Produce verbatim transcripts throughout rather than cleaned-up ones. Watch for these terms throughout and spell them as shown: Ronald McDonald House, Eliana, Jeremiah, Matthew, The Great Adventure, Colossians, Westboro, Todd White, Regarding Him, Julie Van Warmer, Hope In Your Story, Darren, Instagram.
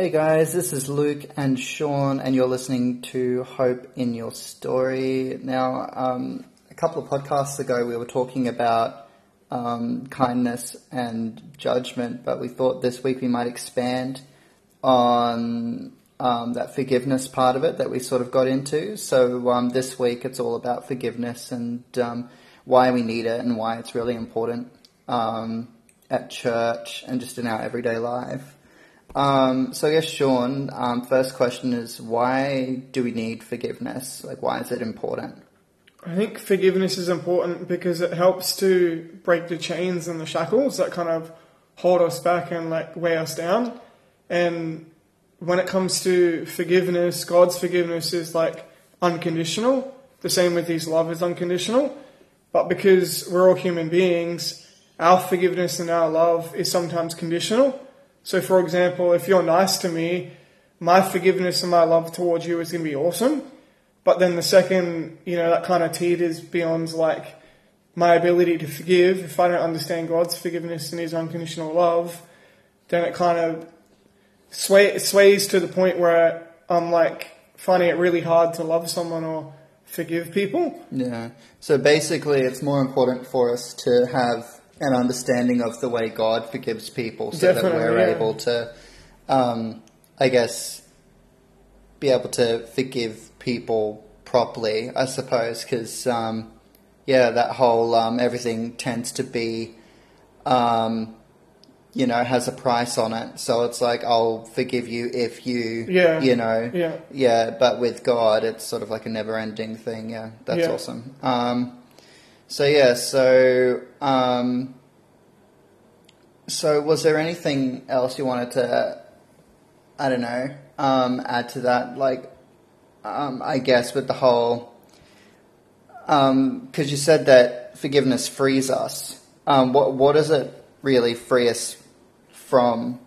Hey guys, this is Luke and Sean, and you're listening to Hope In Your Story. Now, um, a couple of podcasts ago we were talking about um, kindness and judgment, but we thought this week we might expand on um, that forgiveness part of it that we sort of got into. So um, this week it's all about forgiveness and um, why we need it and why it's really important um, at church and just in our everyday life. Um, so I guess, Sean, um, first question is, why do we need forgiveness? Like, why is it important? I think forgiveness is important because it helps to break the chains and the shackles that kind of hold us back and, like, weigh us down. And when it comes to forgiveness, God's forgiveness is, like, unconditional. The same with His love is unconditional. But because we're all human beings, our forgiveness and our love is sometimes conditional. So, for example, if you're nice to me, my forgiveness and my love towards you is going to be awesome. But then the second, you know, that kind of teeters beyond, like, my ability to forgive. If I don't understand God's forgiveness and His unconditional love, then it kind of sway, sways to the point where I'm, like, finding it really hard to love someone or forgive people. Yeah. So basically it's more important for us to have an understanding of the way God forgives people, so Definitely, that we're yeah. able to, um, I guess, be able to forgive people properly, I suppose, because, um, yeah, that whole um, everything tends to be, um, you know, has a price on it. So it's like, I'll forgive you if you, yeah. you know, yeah. yeah, but with God, it's sort of like a never ending thing. Yeah, that's yeah. awesome. Um, So yeah, so um, so was there anything else you wanted to, I don't know, um, add to that? Like, um, I guess with the whole, because um, you said that forgiveness frees us. Um, what what does it really free us from?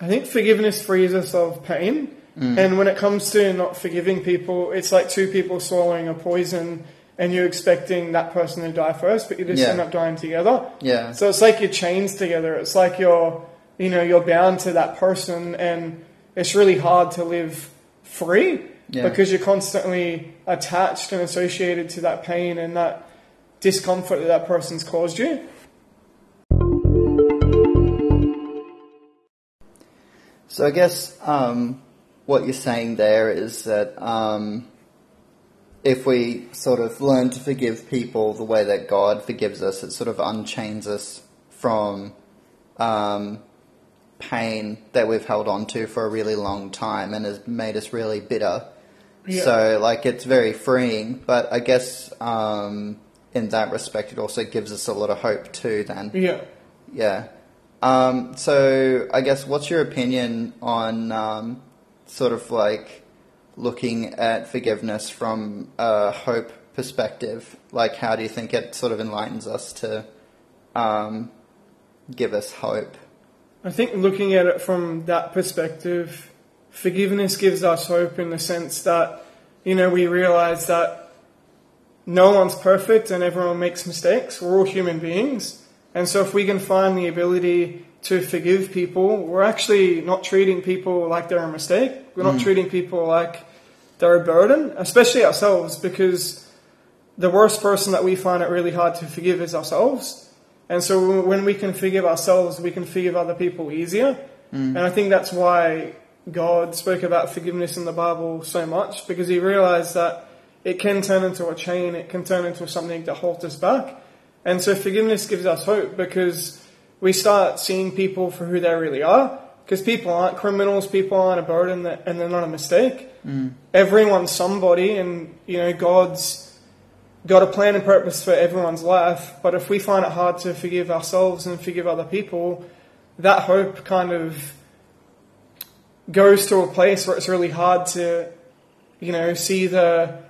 I think forgiveness frees us of pain, mm. and when it comes to not forgiving people, it's like two people swallowing a poison. And you're expecting that person to die first, but you just yeah. end up dying together. Yeah. So it's like you're chains together. It's like you're, you know, you're bound to that person, and it's really hard to live free yeah. because you're constantly attached and associated to that pain and that discomfort that that person's caused you. So I guess um, what you're saying there is that Um, if we sort of learn to forgive people the way that God forgives us, it sort of unchains us from um, pain that we've held on to for a really long time and has made us really bitter. Yeah. So, like, it's very freeing, but I guess um, in that respect, it also gives us a lot of hope too then. Yeah. Yeah. Um, so, I guess, what's your opinion on um, sort of, like, looking at forgiveness from a hope perspective? Like, how do you think it sort of enlightens us to um, give us hope? I think looking at it from that perspective, forgiveness gives us hope in the sense that, you know, we realize that no one's perfect and everyone makes mistakes. We're all human beings. And so if we can find the ability to forgive people, we're actually not treating people like they're a mistake. We're not mm. treating people like they're a burden, especially ourselves, because the worst person that we find it really hard to forgive is ourselves. And so when we can forgive ourselves, we can forgive other people easier. Mm. And I think that's why God spoke about forgiveness in the Bible so much, because He realized that it can turn into a chain. It can turn into something that holds us back. And so forgiveness gives us hope because we start seeing people for who they really are, because people aren't criminals, people aren't a burden, and they're not a mistake. Mm. Everyone's somebody, and, you know, God's got a plan and purpose for everyone's life. But if we find it hard to forgive ourselves and forgive other people, that hope kind of goes to a place where it's really hard to, you know, see the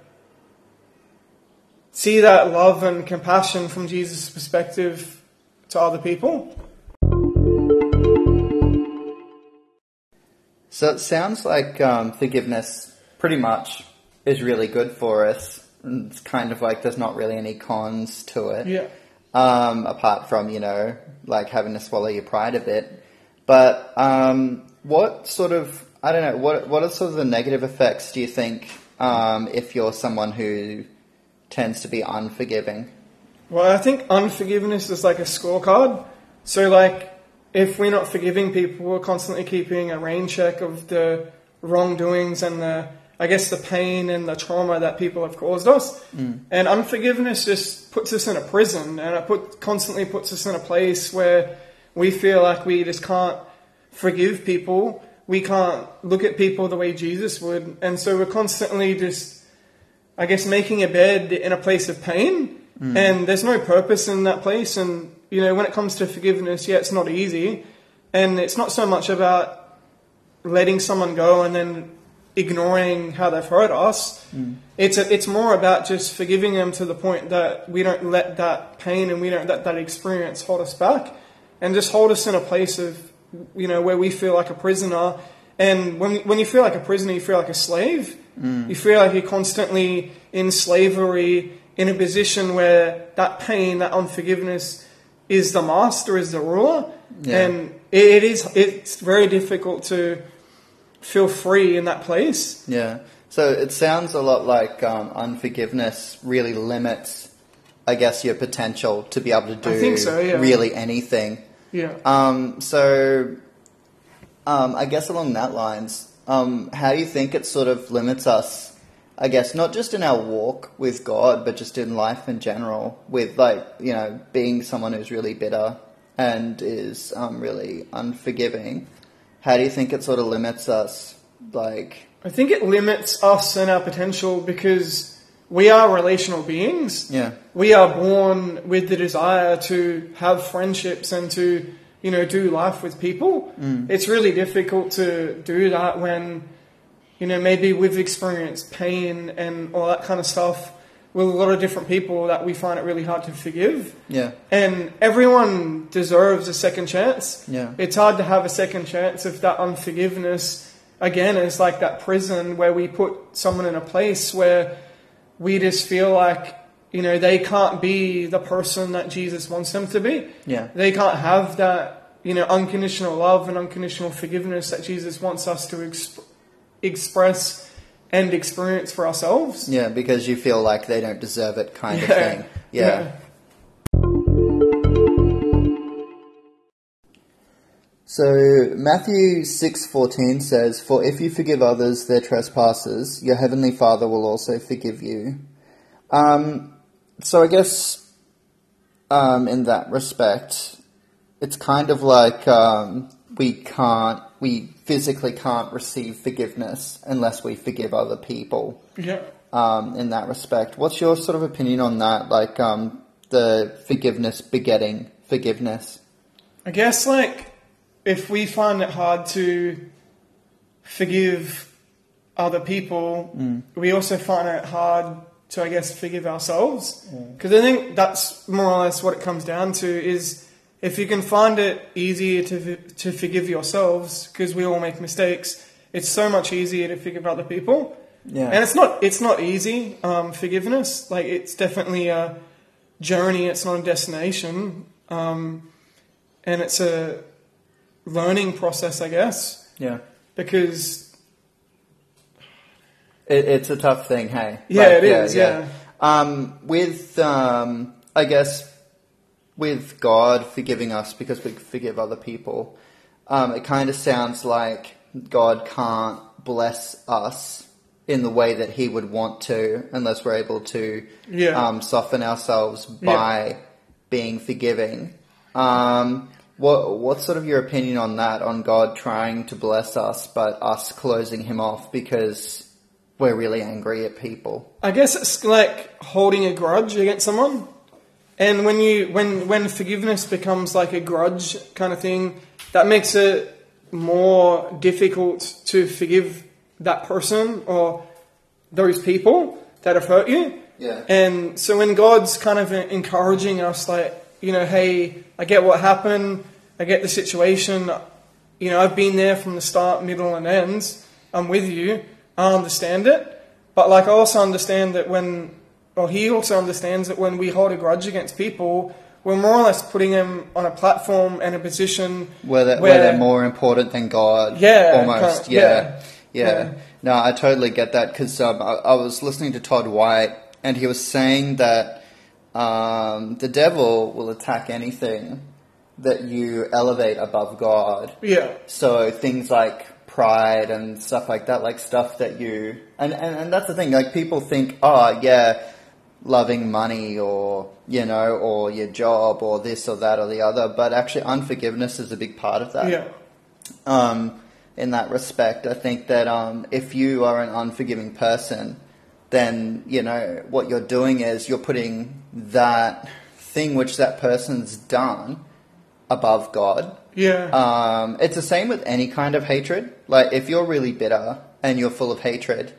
see that love and compassion from Jesus' perspective to other people. So it sounds like um, forgiveness pretty much is really good for us. It's kind of like there's not really any cons to it. Yeah. Um, apart from, you know, like having to swallow your pride a bit. But um, what sort of I don't know, what what are sort of the negative effects, do you think, um, if you're someone who tends to be unforgiving? Well, I think unforgiveness is like a scorecard. So, like, if we're not forgiving people, we're constantly keeping a rain check of the wrongdoings and the, I guess, the pain and the trauma that people have caused us. Mm. And unforgiveness just puts us in a prison, and it put, constantly puts us in a place where we feel like we just can't forgive people. We can't look at people the way Jesus would. And so we're constantly just, I guess, making a bed in a place of pain. Mm. And there's no purpose in that place. And, you know, when it comes to forgiveness, yeah, it's not easy. And it's not so much about letting someone go and then ignoring how they've hurt us. Mm. It's a, it's more about just forgiving them to the point that we don't let that pain and we don't let that experience hold us back, and just hold us in a place of, you know, where we feel like a prisoner. And when when you feel like a prisoner, you feel like a slave. Mm. You feel like you're constantly in slavery, in a position where that pain, that unforgiveness is the master, is the ruler. Yeah. And it, it is it's very difficult to feel free in that place. Yeah. So it sounds a lot like um, unforgiveness really limits, I guess, your potential to be able to do I think so, yeah. really anything. Yeah. Um, so um, I guess along that lines, um, how do you think it sort of limits us, I guess, not just in our walk with God, but just in life in general, with, like, you know, being someone who's really bitter and is um, really unforgiving? How do you think it sort of limits us? Like, I think it limits us and our potential because we are relational beings. Yeah. We are born with the desire to have friendships and to, you know, do life with people. Mm. It's really difficult to do that when, you know, maybe we've experienced pain and all that kind of stuff with a lot of different people that we find it really hard to forgive. Yeah. And everyone deserves a second chance. Yeah. It's hard to have a second chance if that unforgiveness, again, is like that prison where we put someone in a place where we just feel like, you know, they can't be the person that Jesus wants them to be. Yeah. They can't have that, you know, unconditional love and unconditional forgiveness that Jesus wants us to exp- express and experience for ourselves. Yeah, because you feel like they don't deserve it kind yeah. of thing. Yeah. yeah. So Matthew six fourteen says, "For if you forgive others their trespasses, your heavenly Father will also forgive you." Um, so I guess um, in that respect, it's kind of like um, we can't, we physically can't receive forgiveness unless we forgive other people. Yeah. Um, in that respect, what's your sort of opinion on that? Like, um, the forgiveness begetting forgiveness. I guess, like, if we find it hard to forgive other people, mm. we also find it hard to, I guess, forgive ourselves. Because mm. I think that's more or less what it comes down to is, if you can find it easier to to forgive yourselves, because we all make mistakes, it's so much easier to forgive other people. Yeah. And it's not it's not easy, um, forgiveness. Like, it's definitely a journey. It's not a destination. Um, and it's a learning process, I guess. Yeah. Because It, it's a tough thing, hey? Yeah, like, it yeah, is, yeah. yeah. Um, with, um, I guess, with God forgiving us because we forgive other people, um, it kind of sounds like God can't bless us in the way that he would want to unless we're able to yeah. um, soften ourselves by yeah. being forgiving. Um, what, what's sort of your opinion on that, on God trying to bless us but us closing him off because we're really angry at people? I guess it's like holding a grudge against someone. And when you when when forgiveness becomes like a grudge kind of thing, that makes it more difficult to forgive that person or those people that have hurt you. Yeah. And so when God's kind of encouraging us, like, you know, hey, I get what happened, I get the situation, you know, I've been there from the start, middle, and ends. I'm with you. I understand it, but, like, I also understand that when. Well, he also understands that when we hold a grudge against people, we're more or less putting them on a platform and a position where they're, where, where they're more important than God. Yeah, almost. Kind of, yeah, yeah, yeah. Yeah. No, I totally get that, because um, I, I was listening to Todd White, and he was saying that um, the devil will attack anything that you elevate above God. Yeah. So things like pride and stuff like that, like stuff that you... And, and, and that's the thing, like people think, oh, yeah, loving money or, you know, or your job or this or that or the other, but actually unforgiveness is a big part of that. Yeah. Um, in that respect, I think that um, if you are an unforgiving person, then, you know, what you're doing is you're putting that thing which that person's done above God. Yeah. Um, it's the same with any kind of hatred. Like, if you're really bitter and you're full of hatred,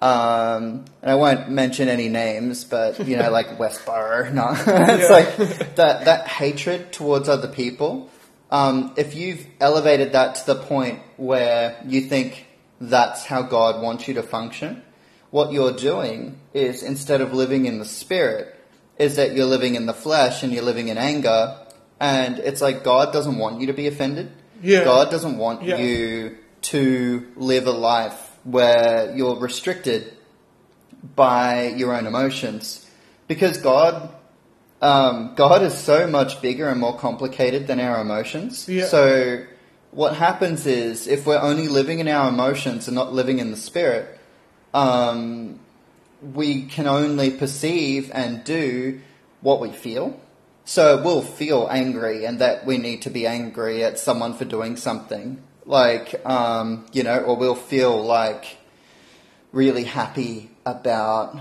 um, and I won't mention any names, but, you know, like Westboro, no, it's like that, that hatred towards other people. Um, if you've elevated that to the point where you think that's how God wants you to function, what you're doing is, instead of living in the spirit, is that you're living in the flesh and you're living in anger. And it's like, God doesn't want you to be offended. Yeah. God doesn't want yeah. you to live a life where you're restricted by your own emotions. Because God um, God is so much bigger and more complicated than our emotions. Yeah. So what happens is, if we're only living in our emotions and not living in the spirit, um, we can only perceive and do what we feel. So we'll feel angry, and that we need to be angry at someone for doing something, like, um, you know, or we'll feel like really happy about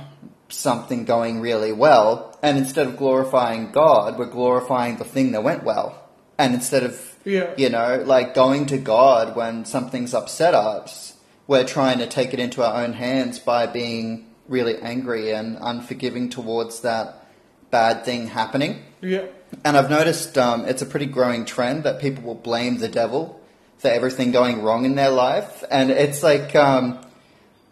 something going really well. And instead of glorifying God, we're glorifying the thing that went well. And instead of, yeah. you know, like going to God when something's upset us, we're trying to take it into our own hands by being really angry and unforgiving towards that bad thing happening. Yeah. And I've noticed um, it's a pretty growing trend that people will blame the devil for everything going wrong in their life. And it's like, um,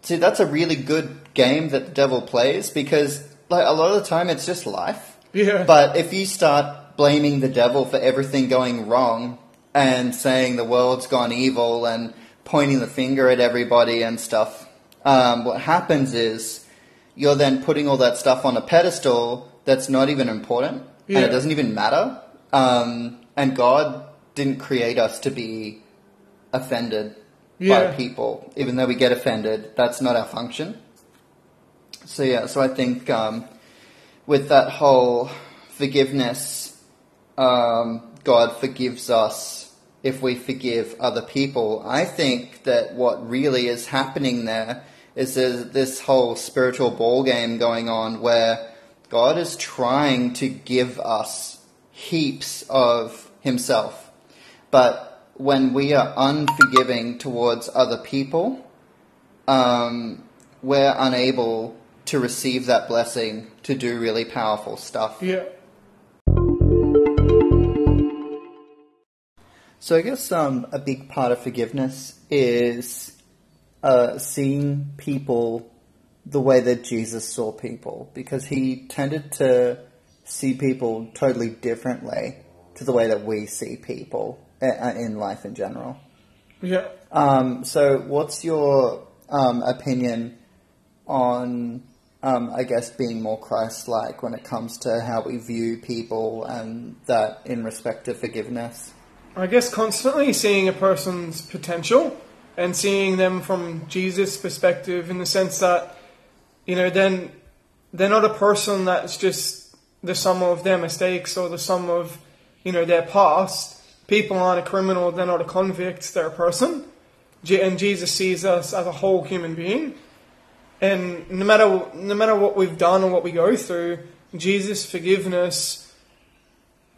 see, that's a really good game that the devil plays, because like a lot of the time it's just life. Yeah. But if you start blaming the devil for everything going wrong and saying the world's gone evil and pointing the finger at everybody and stuff, um, what happens is you're then putting all that stuff on a pedestal that's not even important. Yeah. And it doesn't even matter. Um, and God didn't create us to be offended yeah. by people, even though we get offended. That's not our function. So, yeah, so I think um, with that whole forgiveness, um, God forgives us if we forgive other people. I think that what really is happening there is there's this whole spiritual ball game going on where God is trying to give us heaps of himself. But when we are unforgiving towards other people, um, we're unable to receive that blessing to do really powerful stuff. Yeah. So I guess um, a big part of forgiveness is uh, seeing people the way that Jesus saw people, because he tended to see people totally differently to the way that we see people in life in general. Yeah. Um, so what's your um, opinion on, um, I guess, being more Christ-like when it comes to how we view people and that in respect to forgiveness? I guess constantly seeing a person's potential and seeing them from Jesus' perspective, in the sense that, you know, then they're not a person that's just the sum of their mistakes or the sum of, you know, their past. People aren't a criminal. They're not a convict. They're a person. And Jesus sees us as a whole human being. And no matter, no matter what we've done or what we go through, Jesus' forgiveness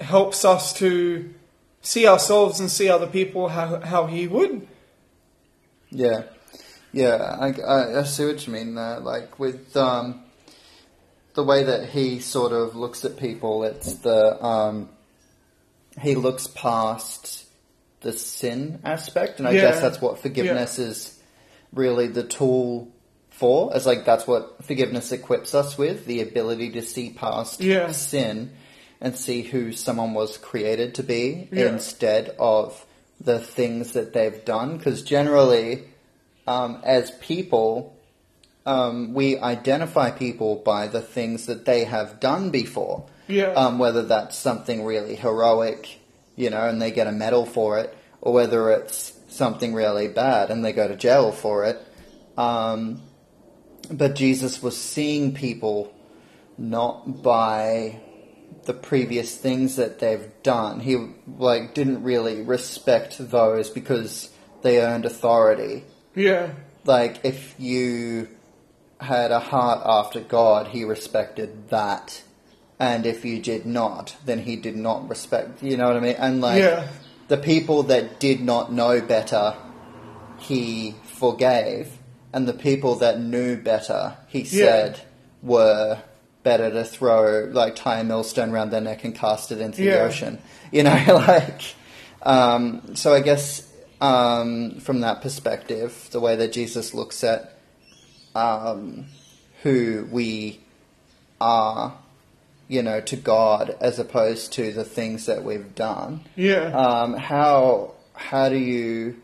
helps us to see ourselves and see other people how, how he would. Yeah. Yeah, I, I, I see what you mean there. Like with um, the way that he sort of looks at people, it's the um, he looks past the sin aspect, and I yeah. guess that's what forgiveness yeah. is really the tool for. It's like that's what forgiveness equips us with, the ability to see past yeah. sin. and see who someone was created to be yeah. instead of the things that they've done. Because generally, um, as people, um, we identify people by the things that they have done before. Yeah. Um, whether that's something really heroic, you know, and they get a medal for it, or whether it's something really bad and they go to jail for it. Um, but Jesus was seeing people not by the previous things that they've done. He like didn't really respect those because they earned authority. Yeah. Like if you had a heart after God, he respected that. And if you did not, then he did not respect, you know what I mean? And like yeah. the people that did not know better, he forgave. And the people that knew better, he said, yeah. were better to throw, like, tie a millstone around their neck and cast it into yeah. the ocean. You know, like, um, so I guess um, from that perspective, the way that Jesus looks at um, who we are, you know, to God as opposed to the things that we've done. Yeah. Um, how, how do you...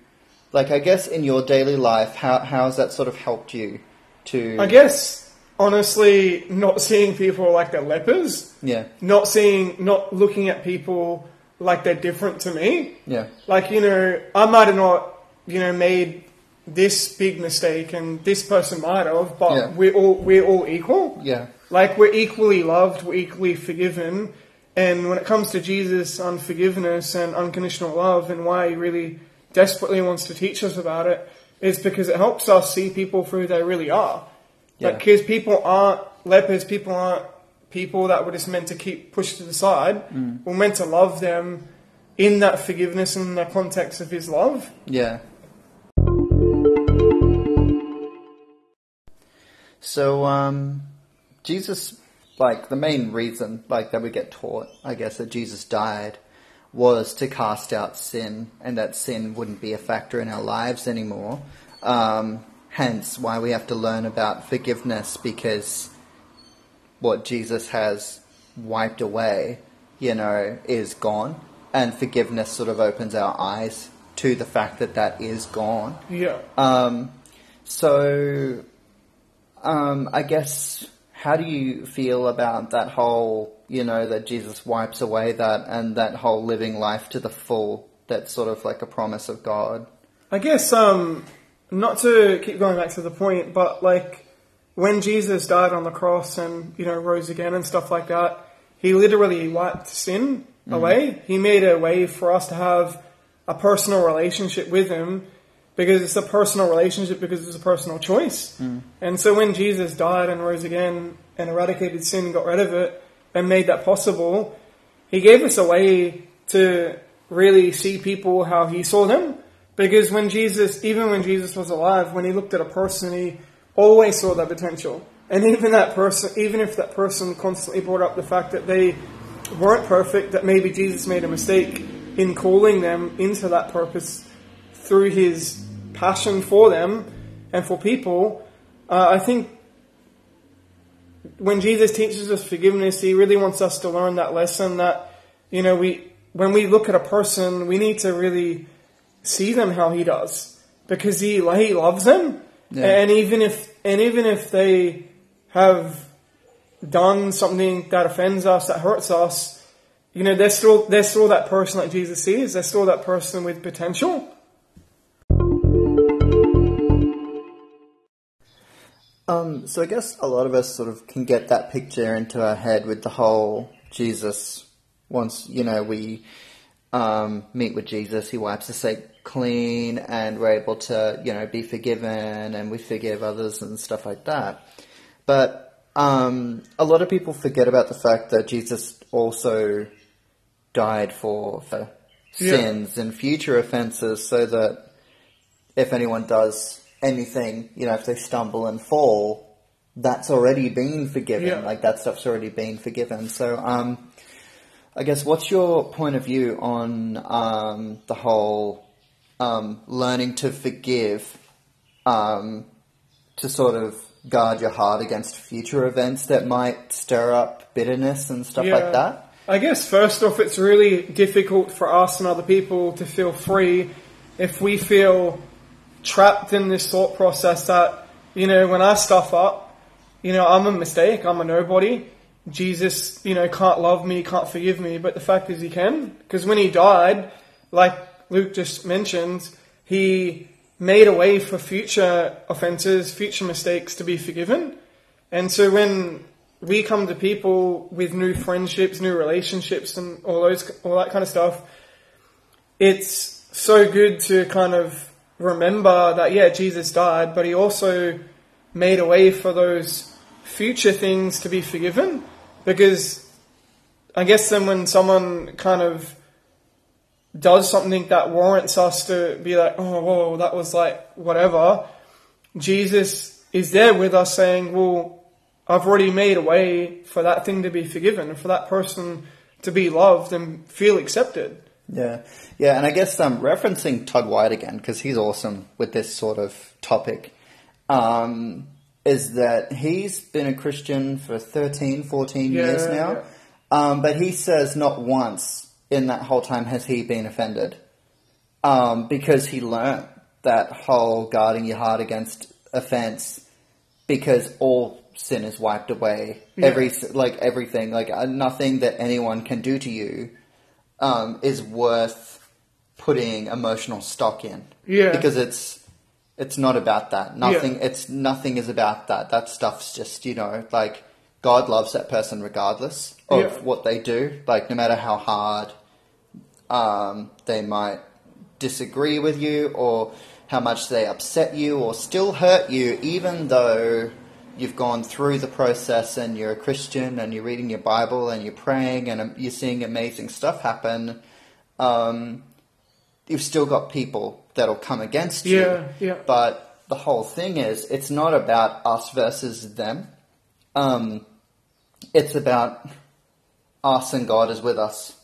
Like, I guess in your daily life, how how has that sort of helped you to... I guess, honestly, not seeing people like they're lepers. Yeah. Not seeing, not looking at people like they're different to me. Yeah. Like, you know, I might have not, you know, made this big mistake and this person might have, but yeah. we're all, we're all equal. Yeah. Like, we're equally loved, we're equally forgiven. And when it comes to Jesus on forgiveness and unconditional love and why he really... desperately wants to teach us about it, is because it helps us see people for who they really are. Yeah. Like, because people aren't lepers, people aren't people that were just meant to keep pushed to the side. Mm. We're meant to love them in that forgiveness and in the context of his love. Yeah. So, um, Jesus, like, the main reason, like, that we get taught, I guess, that Jesus died was to cast out sin, and that sin wouldn't be a factor in our lives anymore. Um, hence why we have to learn about forgiveness, because what Jesus has wiped away, you know, is gone. And forgiveness sort of opens our eyes to the fact that that is gone. Yeah. Um, so, um, I guess, how do you feel about that whole... you know, that Jesus wipes away that, and that whole living life to the full, that's sort of like a promise of God? I guess, um, not to keep going back to the point, but like when Jesus died on the cross and, you know, rose again and stuff like that, he literally wiped sin mm-hmm. away. He made a way for us to have a personal relationship with him, because it's a personal relationship, because it's a personal choice. Mm. And so when Jesus died and rose again and eradicated sin and got rid of it, and made that possible, he gave us a way to really see people how he saw them. Because when Jesus, even when Jesus was alive, when he looked at a person, he always saw their potential. And even that person, even if that person constantly brought up the fact that they weren't perfect, that maybe Jesus made a mistake in calling them into that purpose through his passion for them and for people, uh, I think when Jesus teaches us forgiveness, he really wants us to learn that lesson that, you know, we when we look at a person, we need to really see them how he does, because he he loves them. Yeah. And even if and even if they have done something that offends us, that hurts us, you know, they're still they're still that person that Jesus sees. They're still that person with potential. Um, so I guess a lot of us sort of can get that picture into our head with the whole Jesus, once, you know, we um, meet with Jesus, he wipes us clean and we're able to, you know, be forgiven and we forgive others and stuff like that. But um, a lot of people forget about the fact that Jesus also died for, for yeah. sins and future offenses, so that if anyone does... anything, you know, if they stumble and fall, that's already been forgiven. Yeah. Like, that stuff's already been forgiven. So, um, I guess, what's your point of view on um, the whole um, learning to forgive, um, to sort of guard your heart against future events that might stir up bitterness and stuff yeah. like that? I guess first off, it's really difficult for us and other people to feel free if we feel trapped in this thought process that, you know, when I stuff up, you know, I'm a mistake, I'm a nobody. Jesus, you know, can't love me, can't forgive me, but the fact is he can. Because when he died, like Luke just mentioned, he made a way for future offenses, future mistakes to be forgiven. And so when we come to people with new friendships, new relationships and all those, all that kind of stuff, it's so good to kind of remember that, yeah, Jesus died, but he also made a way for those future things to be forgiven. Because I guess then when someone kind of does something that warrants us to be like, oh, whoa, that was like whatever, Jesus is there with us saying, well, I've already made a way for that thing to be forgiven, for that person to be loved and feel accepted. Yeah. Yeah. And I guess um, referencing Todd White again, because he's awesome with this sort of topic, um, is that he's been a Christian for thirteen, fourteen yeah, years now. Yeah. Um, but he says not once in that whole time has he been offended, um, because he learned that whole guarding your heart against offense, because all sin is wiped away. Yeah. Every, like everything, like uh, nothing that anyone can do to you, um, is worth putting emotional stock in. Yeah. Because it's, it's not about that. Nothing, yeah. it's nothing is about that. That stuff's just, you know, like God loves that person regardless of yeah. what they do. Like no matter how hard, um, they might disagree with you or how much they upset you or still hurt you, even though you've gone through the process and you're a Christian and you're reading your Bible and you're praying and you're seeing amazing stuff happen, um, you've still got people that'll come against you. Yeah, yeah. But the whole thing is, it's not about us versus them. Um, it's about us and God is with us.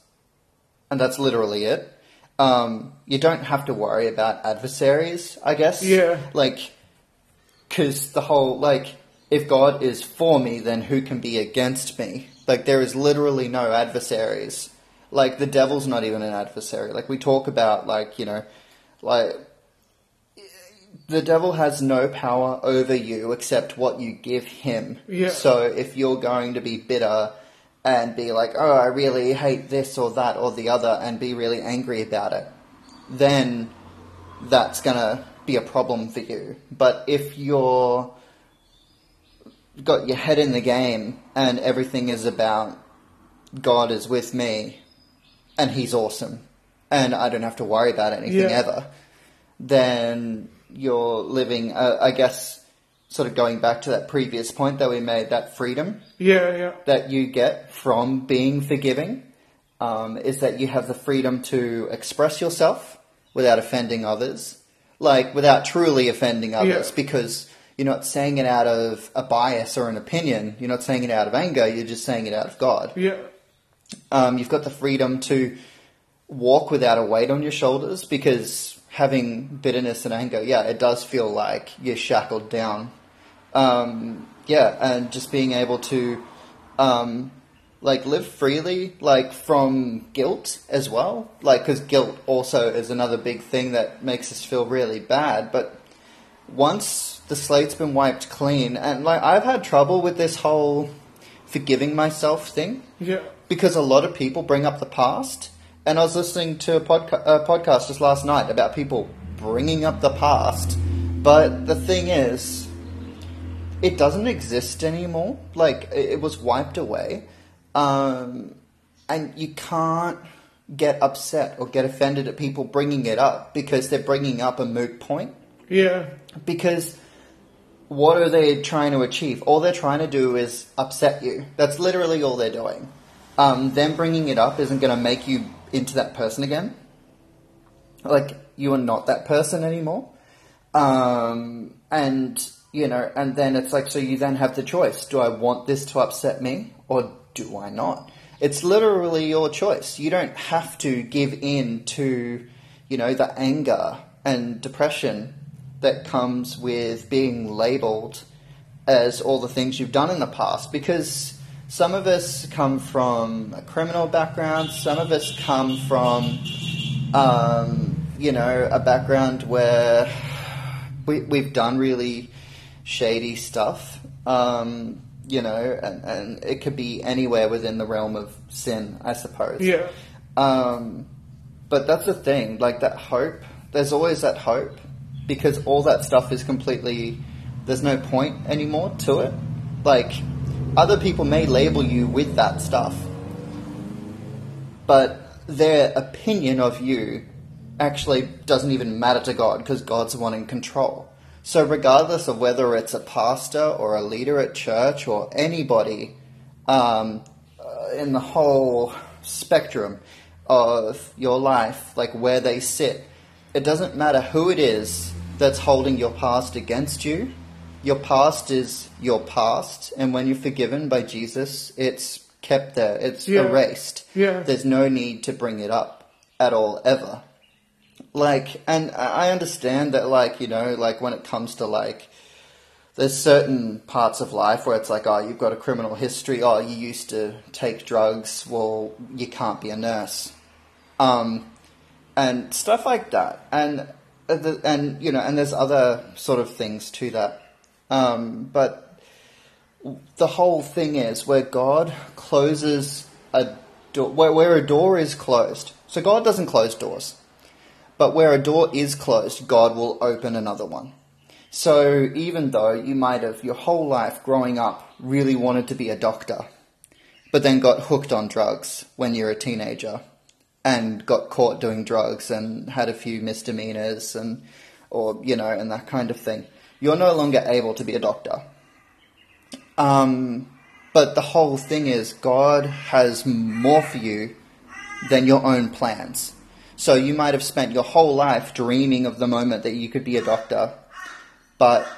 And that's literally it. Um, you don't have to worry about adversaries, I guess. Yeah. Like, cause the whole, like, if God is for me, then who can be against me? Like, there is literally no adversaries. Like, the devil's not even an adversary. Like, we talk about, like, you know, like, the devil has no power over you except what you give him. Yeah. So if you're going to be bitter and be like, oh, I really hate this or that or the other, and be really angry about it, then that's going to be a problem for you. But if you're got your head in the game and everything is about God is with me and he's awesome and I don't have to worry about anything yeah. ever, then you're living, uh, I guess, sort of going back to that previous point that we made, that freedom yeah, yeah. that you get from being forgiving, um, is that you have the freedom to express yourself without offending others, like without truly offending others, yeah. because you're not saying it out of a bias or an opinion. You're not saying it out of anger. You're just saying it out of God. Yeah. Um, you've got the freedom to walk without a weight on your shoulders, because having bitterness and anger, yeah, it does feel like you're shackled down. Um, yeah, and just being able to, um, like, live freely, like, from guilt as well. Like, because guilt also is another big thing that makes us feel really bad. But once the slate's been wiped clean, and, like, I've had trouble with this whole forgiving myself thing. Yeah. Because a lot of people bring up the past. And I was listening to a podca- uh, podcast just last night about people bringing up the past. But the thing is, it doesn't exist anymore. Like, it was wiped away. Um, and you can't get upset or get offended at people bringing it up, because they're bringing up a moot point. Yeah. Because what are they trying to achieve? All they're trying to do is upset you. That's literally all they're doing. Um, them bringing it up isn't going to make you into that person again. Like, you are not that person anymore. Um, and, you know, and then it's like, so you then have the choice. Do I want this to upset me or do I not? It's literally your choice. You don't have to give in to, you know, the anger and depression that comes with being labeled as all the things you've done in the past, because Some of us come from a criminal background. Some of us come from, um, you know, a background where we, we've done really shady stuff, um, you know, and, and it could be anywhere within the realm of sin, I suppose. Yeah. Um, but that's the thing, like that hope, there's always that hope, because all that stuff is completely, there's no point anymore to it. Like, other people may label you with that stuff, but their opinion of you actually doesn't even matter to God, because God's the one in control. So regardless of whether it's a pastor or a leader at church or anybody um, in the whole spectrum of your life, like where they sit, it doesn't matter who it is that's holding your past against you. Your past is your past, and when you're forgiven by Jesus, it's kept there. It's yeah. erased. Yeah. There's no need to bring it up at all, ever. Like, and I understand that, like, you know, like when it comes to, like, there's certain parts of life where it's like, oh, you've got a criminal history. Oh, you used to take drugs. Well, you can't be a nurse. Um, and stuff like that. And, and, you know, and there's other sort of things to that. Um, but the whole thing is where God closes a door, where, where a door is closed. So God doesn't close doors, but where a door is closed, God will open another one. So even though you might have your whole life growing up really wanted to be a doctor, but then got hooked on drugs when you're a teenager and got caught doing drugs and had a few misdemeanors and, or, you know, and that kind of thing. You're no longer able to be a doctor. Um, but the whole thing is God has more for you than your own plans. So you might have spent your whole life dreaming of the moment that you could be a doctor, but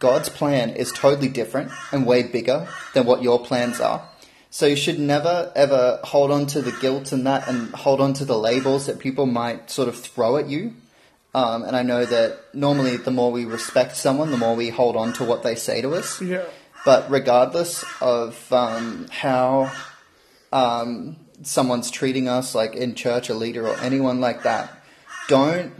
God's plan is totally different and way bigger than what your plans are. So you should never, ever hold on to the guilt and that, and hold on to the labels that people might sort of throw at you. Um, and I know that normally the more we respect someone, the more we hold on to what they say to us. Yeah. But regardless of um, how um, someone's treating us, like in church, a leader or anyone like that, don't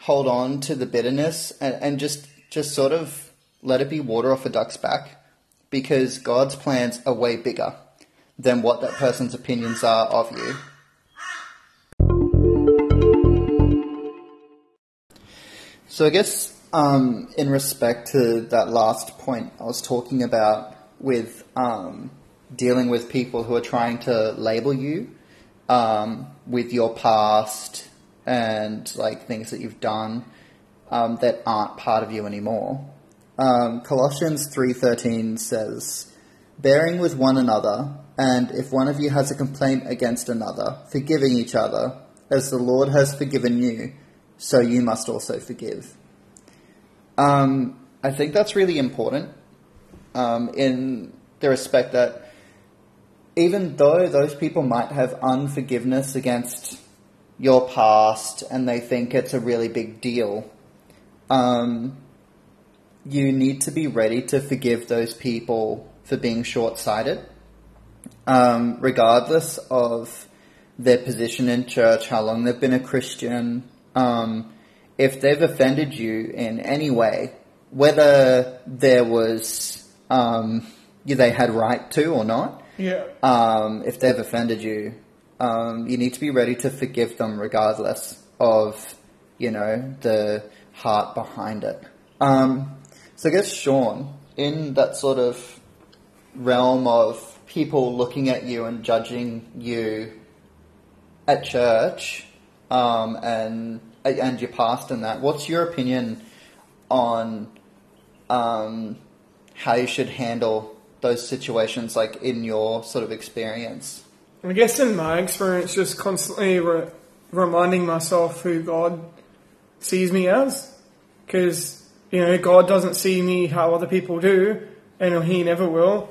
hold on to the bitterness and, and just, just sort of let it be water off a duck's back, because God's plans are way bigger than what that person's opinions are of you. So I guess um, in respect to that last point I was talking about with um, dealing with people who are trying to label you um, with your past and like things that you've done um, that aren't part of you anymore. Um, Colossians three thirteen says, "Bearing with one another, and if one of you has a complaint against another, forgiving each other, as the Lord has forgiven you, so you must also forgive." Um, I think that's really important um, in the respect that even though those people might have unforgiveness against your past and they think it's a really big deal, um, you need to be ready to forgive those people for being short-sighted, um, regardless of their position in church, how long they've been a Christian. Um, if they've offended you in any way, whether there was, um, they had right to or not, yeah. um, if they've offended you, um, you need to be ready to forgive them regardless of, you know, the heart behind it. Um, so I guess, Sean, in that sort of realm of people looking at you and judging you at church, Um, and and your past and that, what's your opinion on um, how you should handle those situations, like in your sort of experience? I guess in my experience, just constantly re- reminding myself who God sees me as, because, you know, God doesn't see me how other people do, and he never will.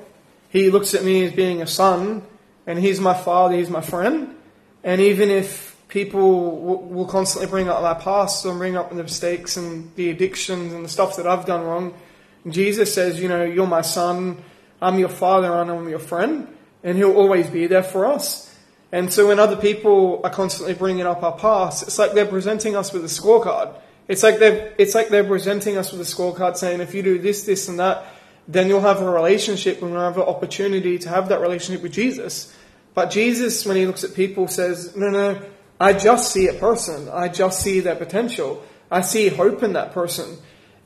He looks at me as being a son, and he's my father, he's my friend. And even if people will constantly bring up their past and bring up the mistakes and the addictions and the stuff that I've done wrong, and Jesus says, you know, you're my son, I'm your father, and I'm your friend. and he'll always be there for us. And so when other people are constantly bringing up our past, it's like they're presenting us with a scorecard. It's like they're, it's like they're presenting us with a scorecard saying, if you do this, this, and that, then you'll have a relationship and you'll have an opportunity to have that relationship with Jesus. But Jesus, when he looks at people, says, no, no, I just see a person. I just see their potential. I see hope in that person.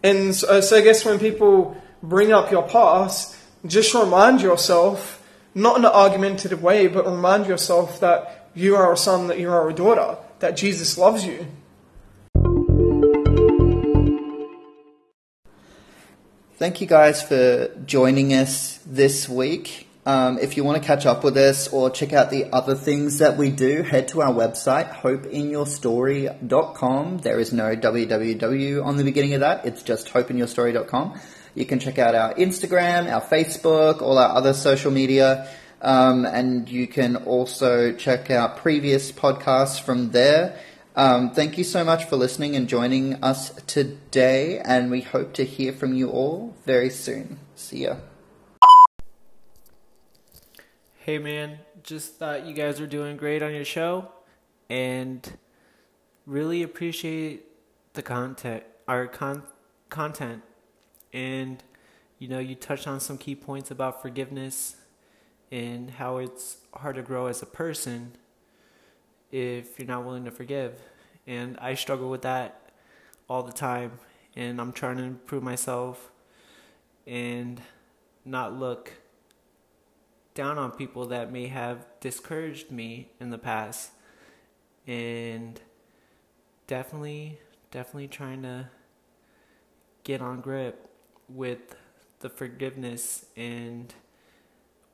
And so, so I guess when people bring up your past, just remind yourself, not in an argumentative way, but remind yourself that you are a son, that you are a daughter, that Jesus loves you. Thank you guys for joining us this week. Um, if you want to catch up with us or check out the other things that we do, head to our website, hope in your story dot com. There is no double-u double-u double-u on the beginning of that. It's just hope in your story dot com. You can check out our Instagram, our Facebook, all our other social media. Um, and you can also check out previous podcasts from there. Um, thank you so much for listening and joining us today. And we hope to hear from you all very soon. See ya. Hey, man, just thought you guys were doing great on your show and really appreciate the content, our con- content. And, you know, you touched on some key points about forgiveness and how it's hard to grow as a person if you're not willing to forgive. And I struggle with that all the time, and I'm trying to improve myself and not look down on people that may have discouraged me in the past, and definitely, definitely trying to get on grip with the forgiveness. And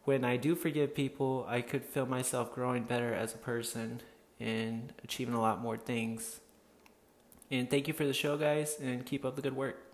when I do forgive people, I could feel myself growing better as a person and achieving a lot more things. And thank you for the show, guys, and keep up the good work.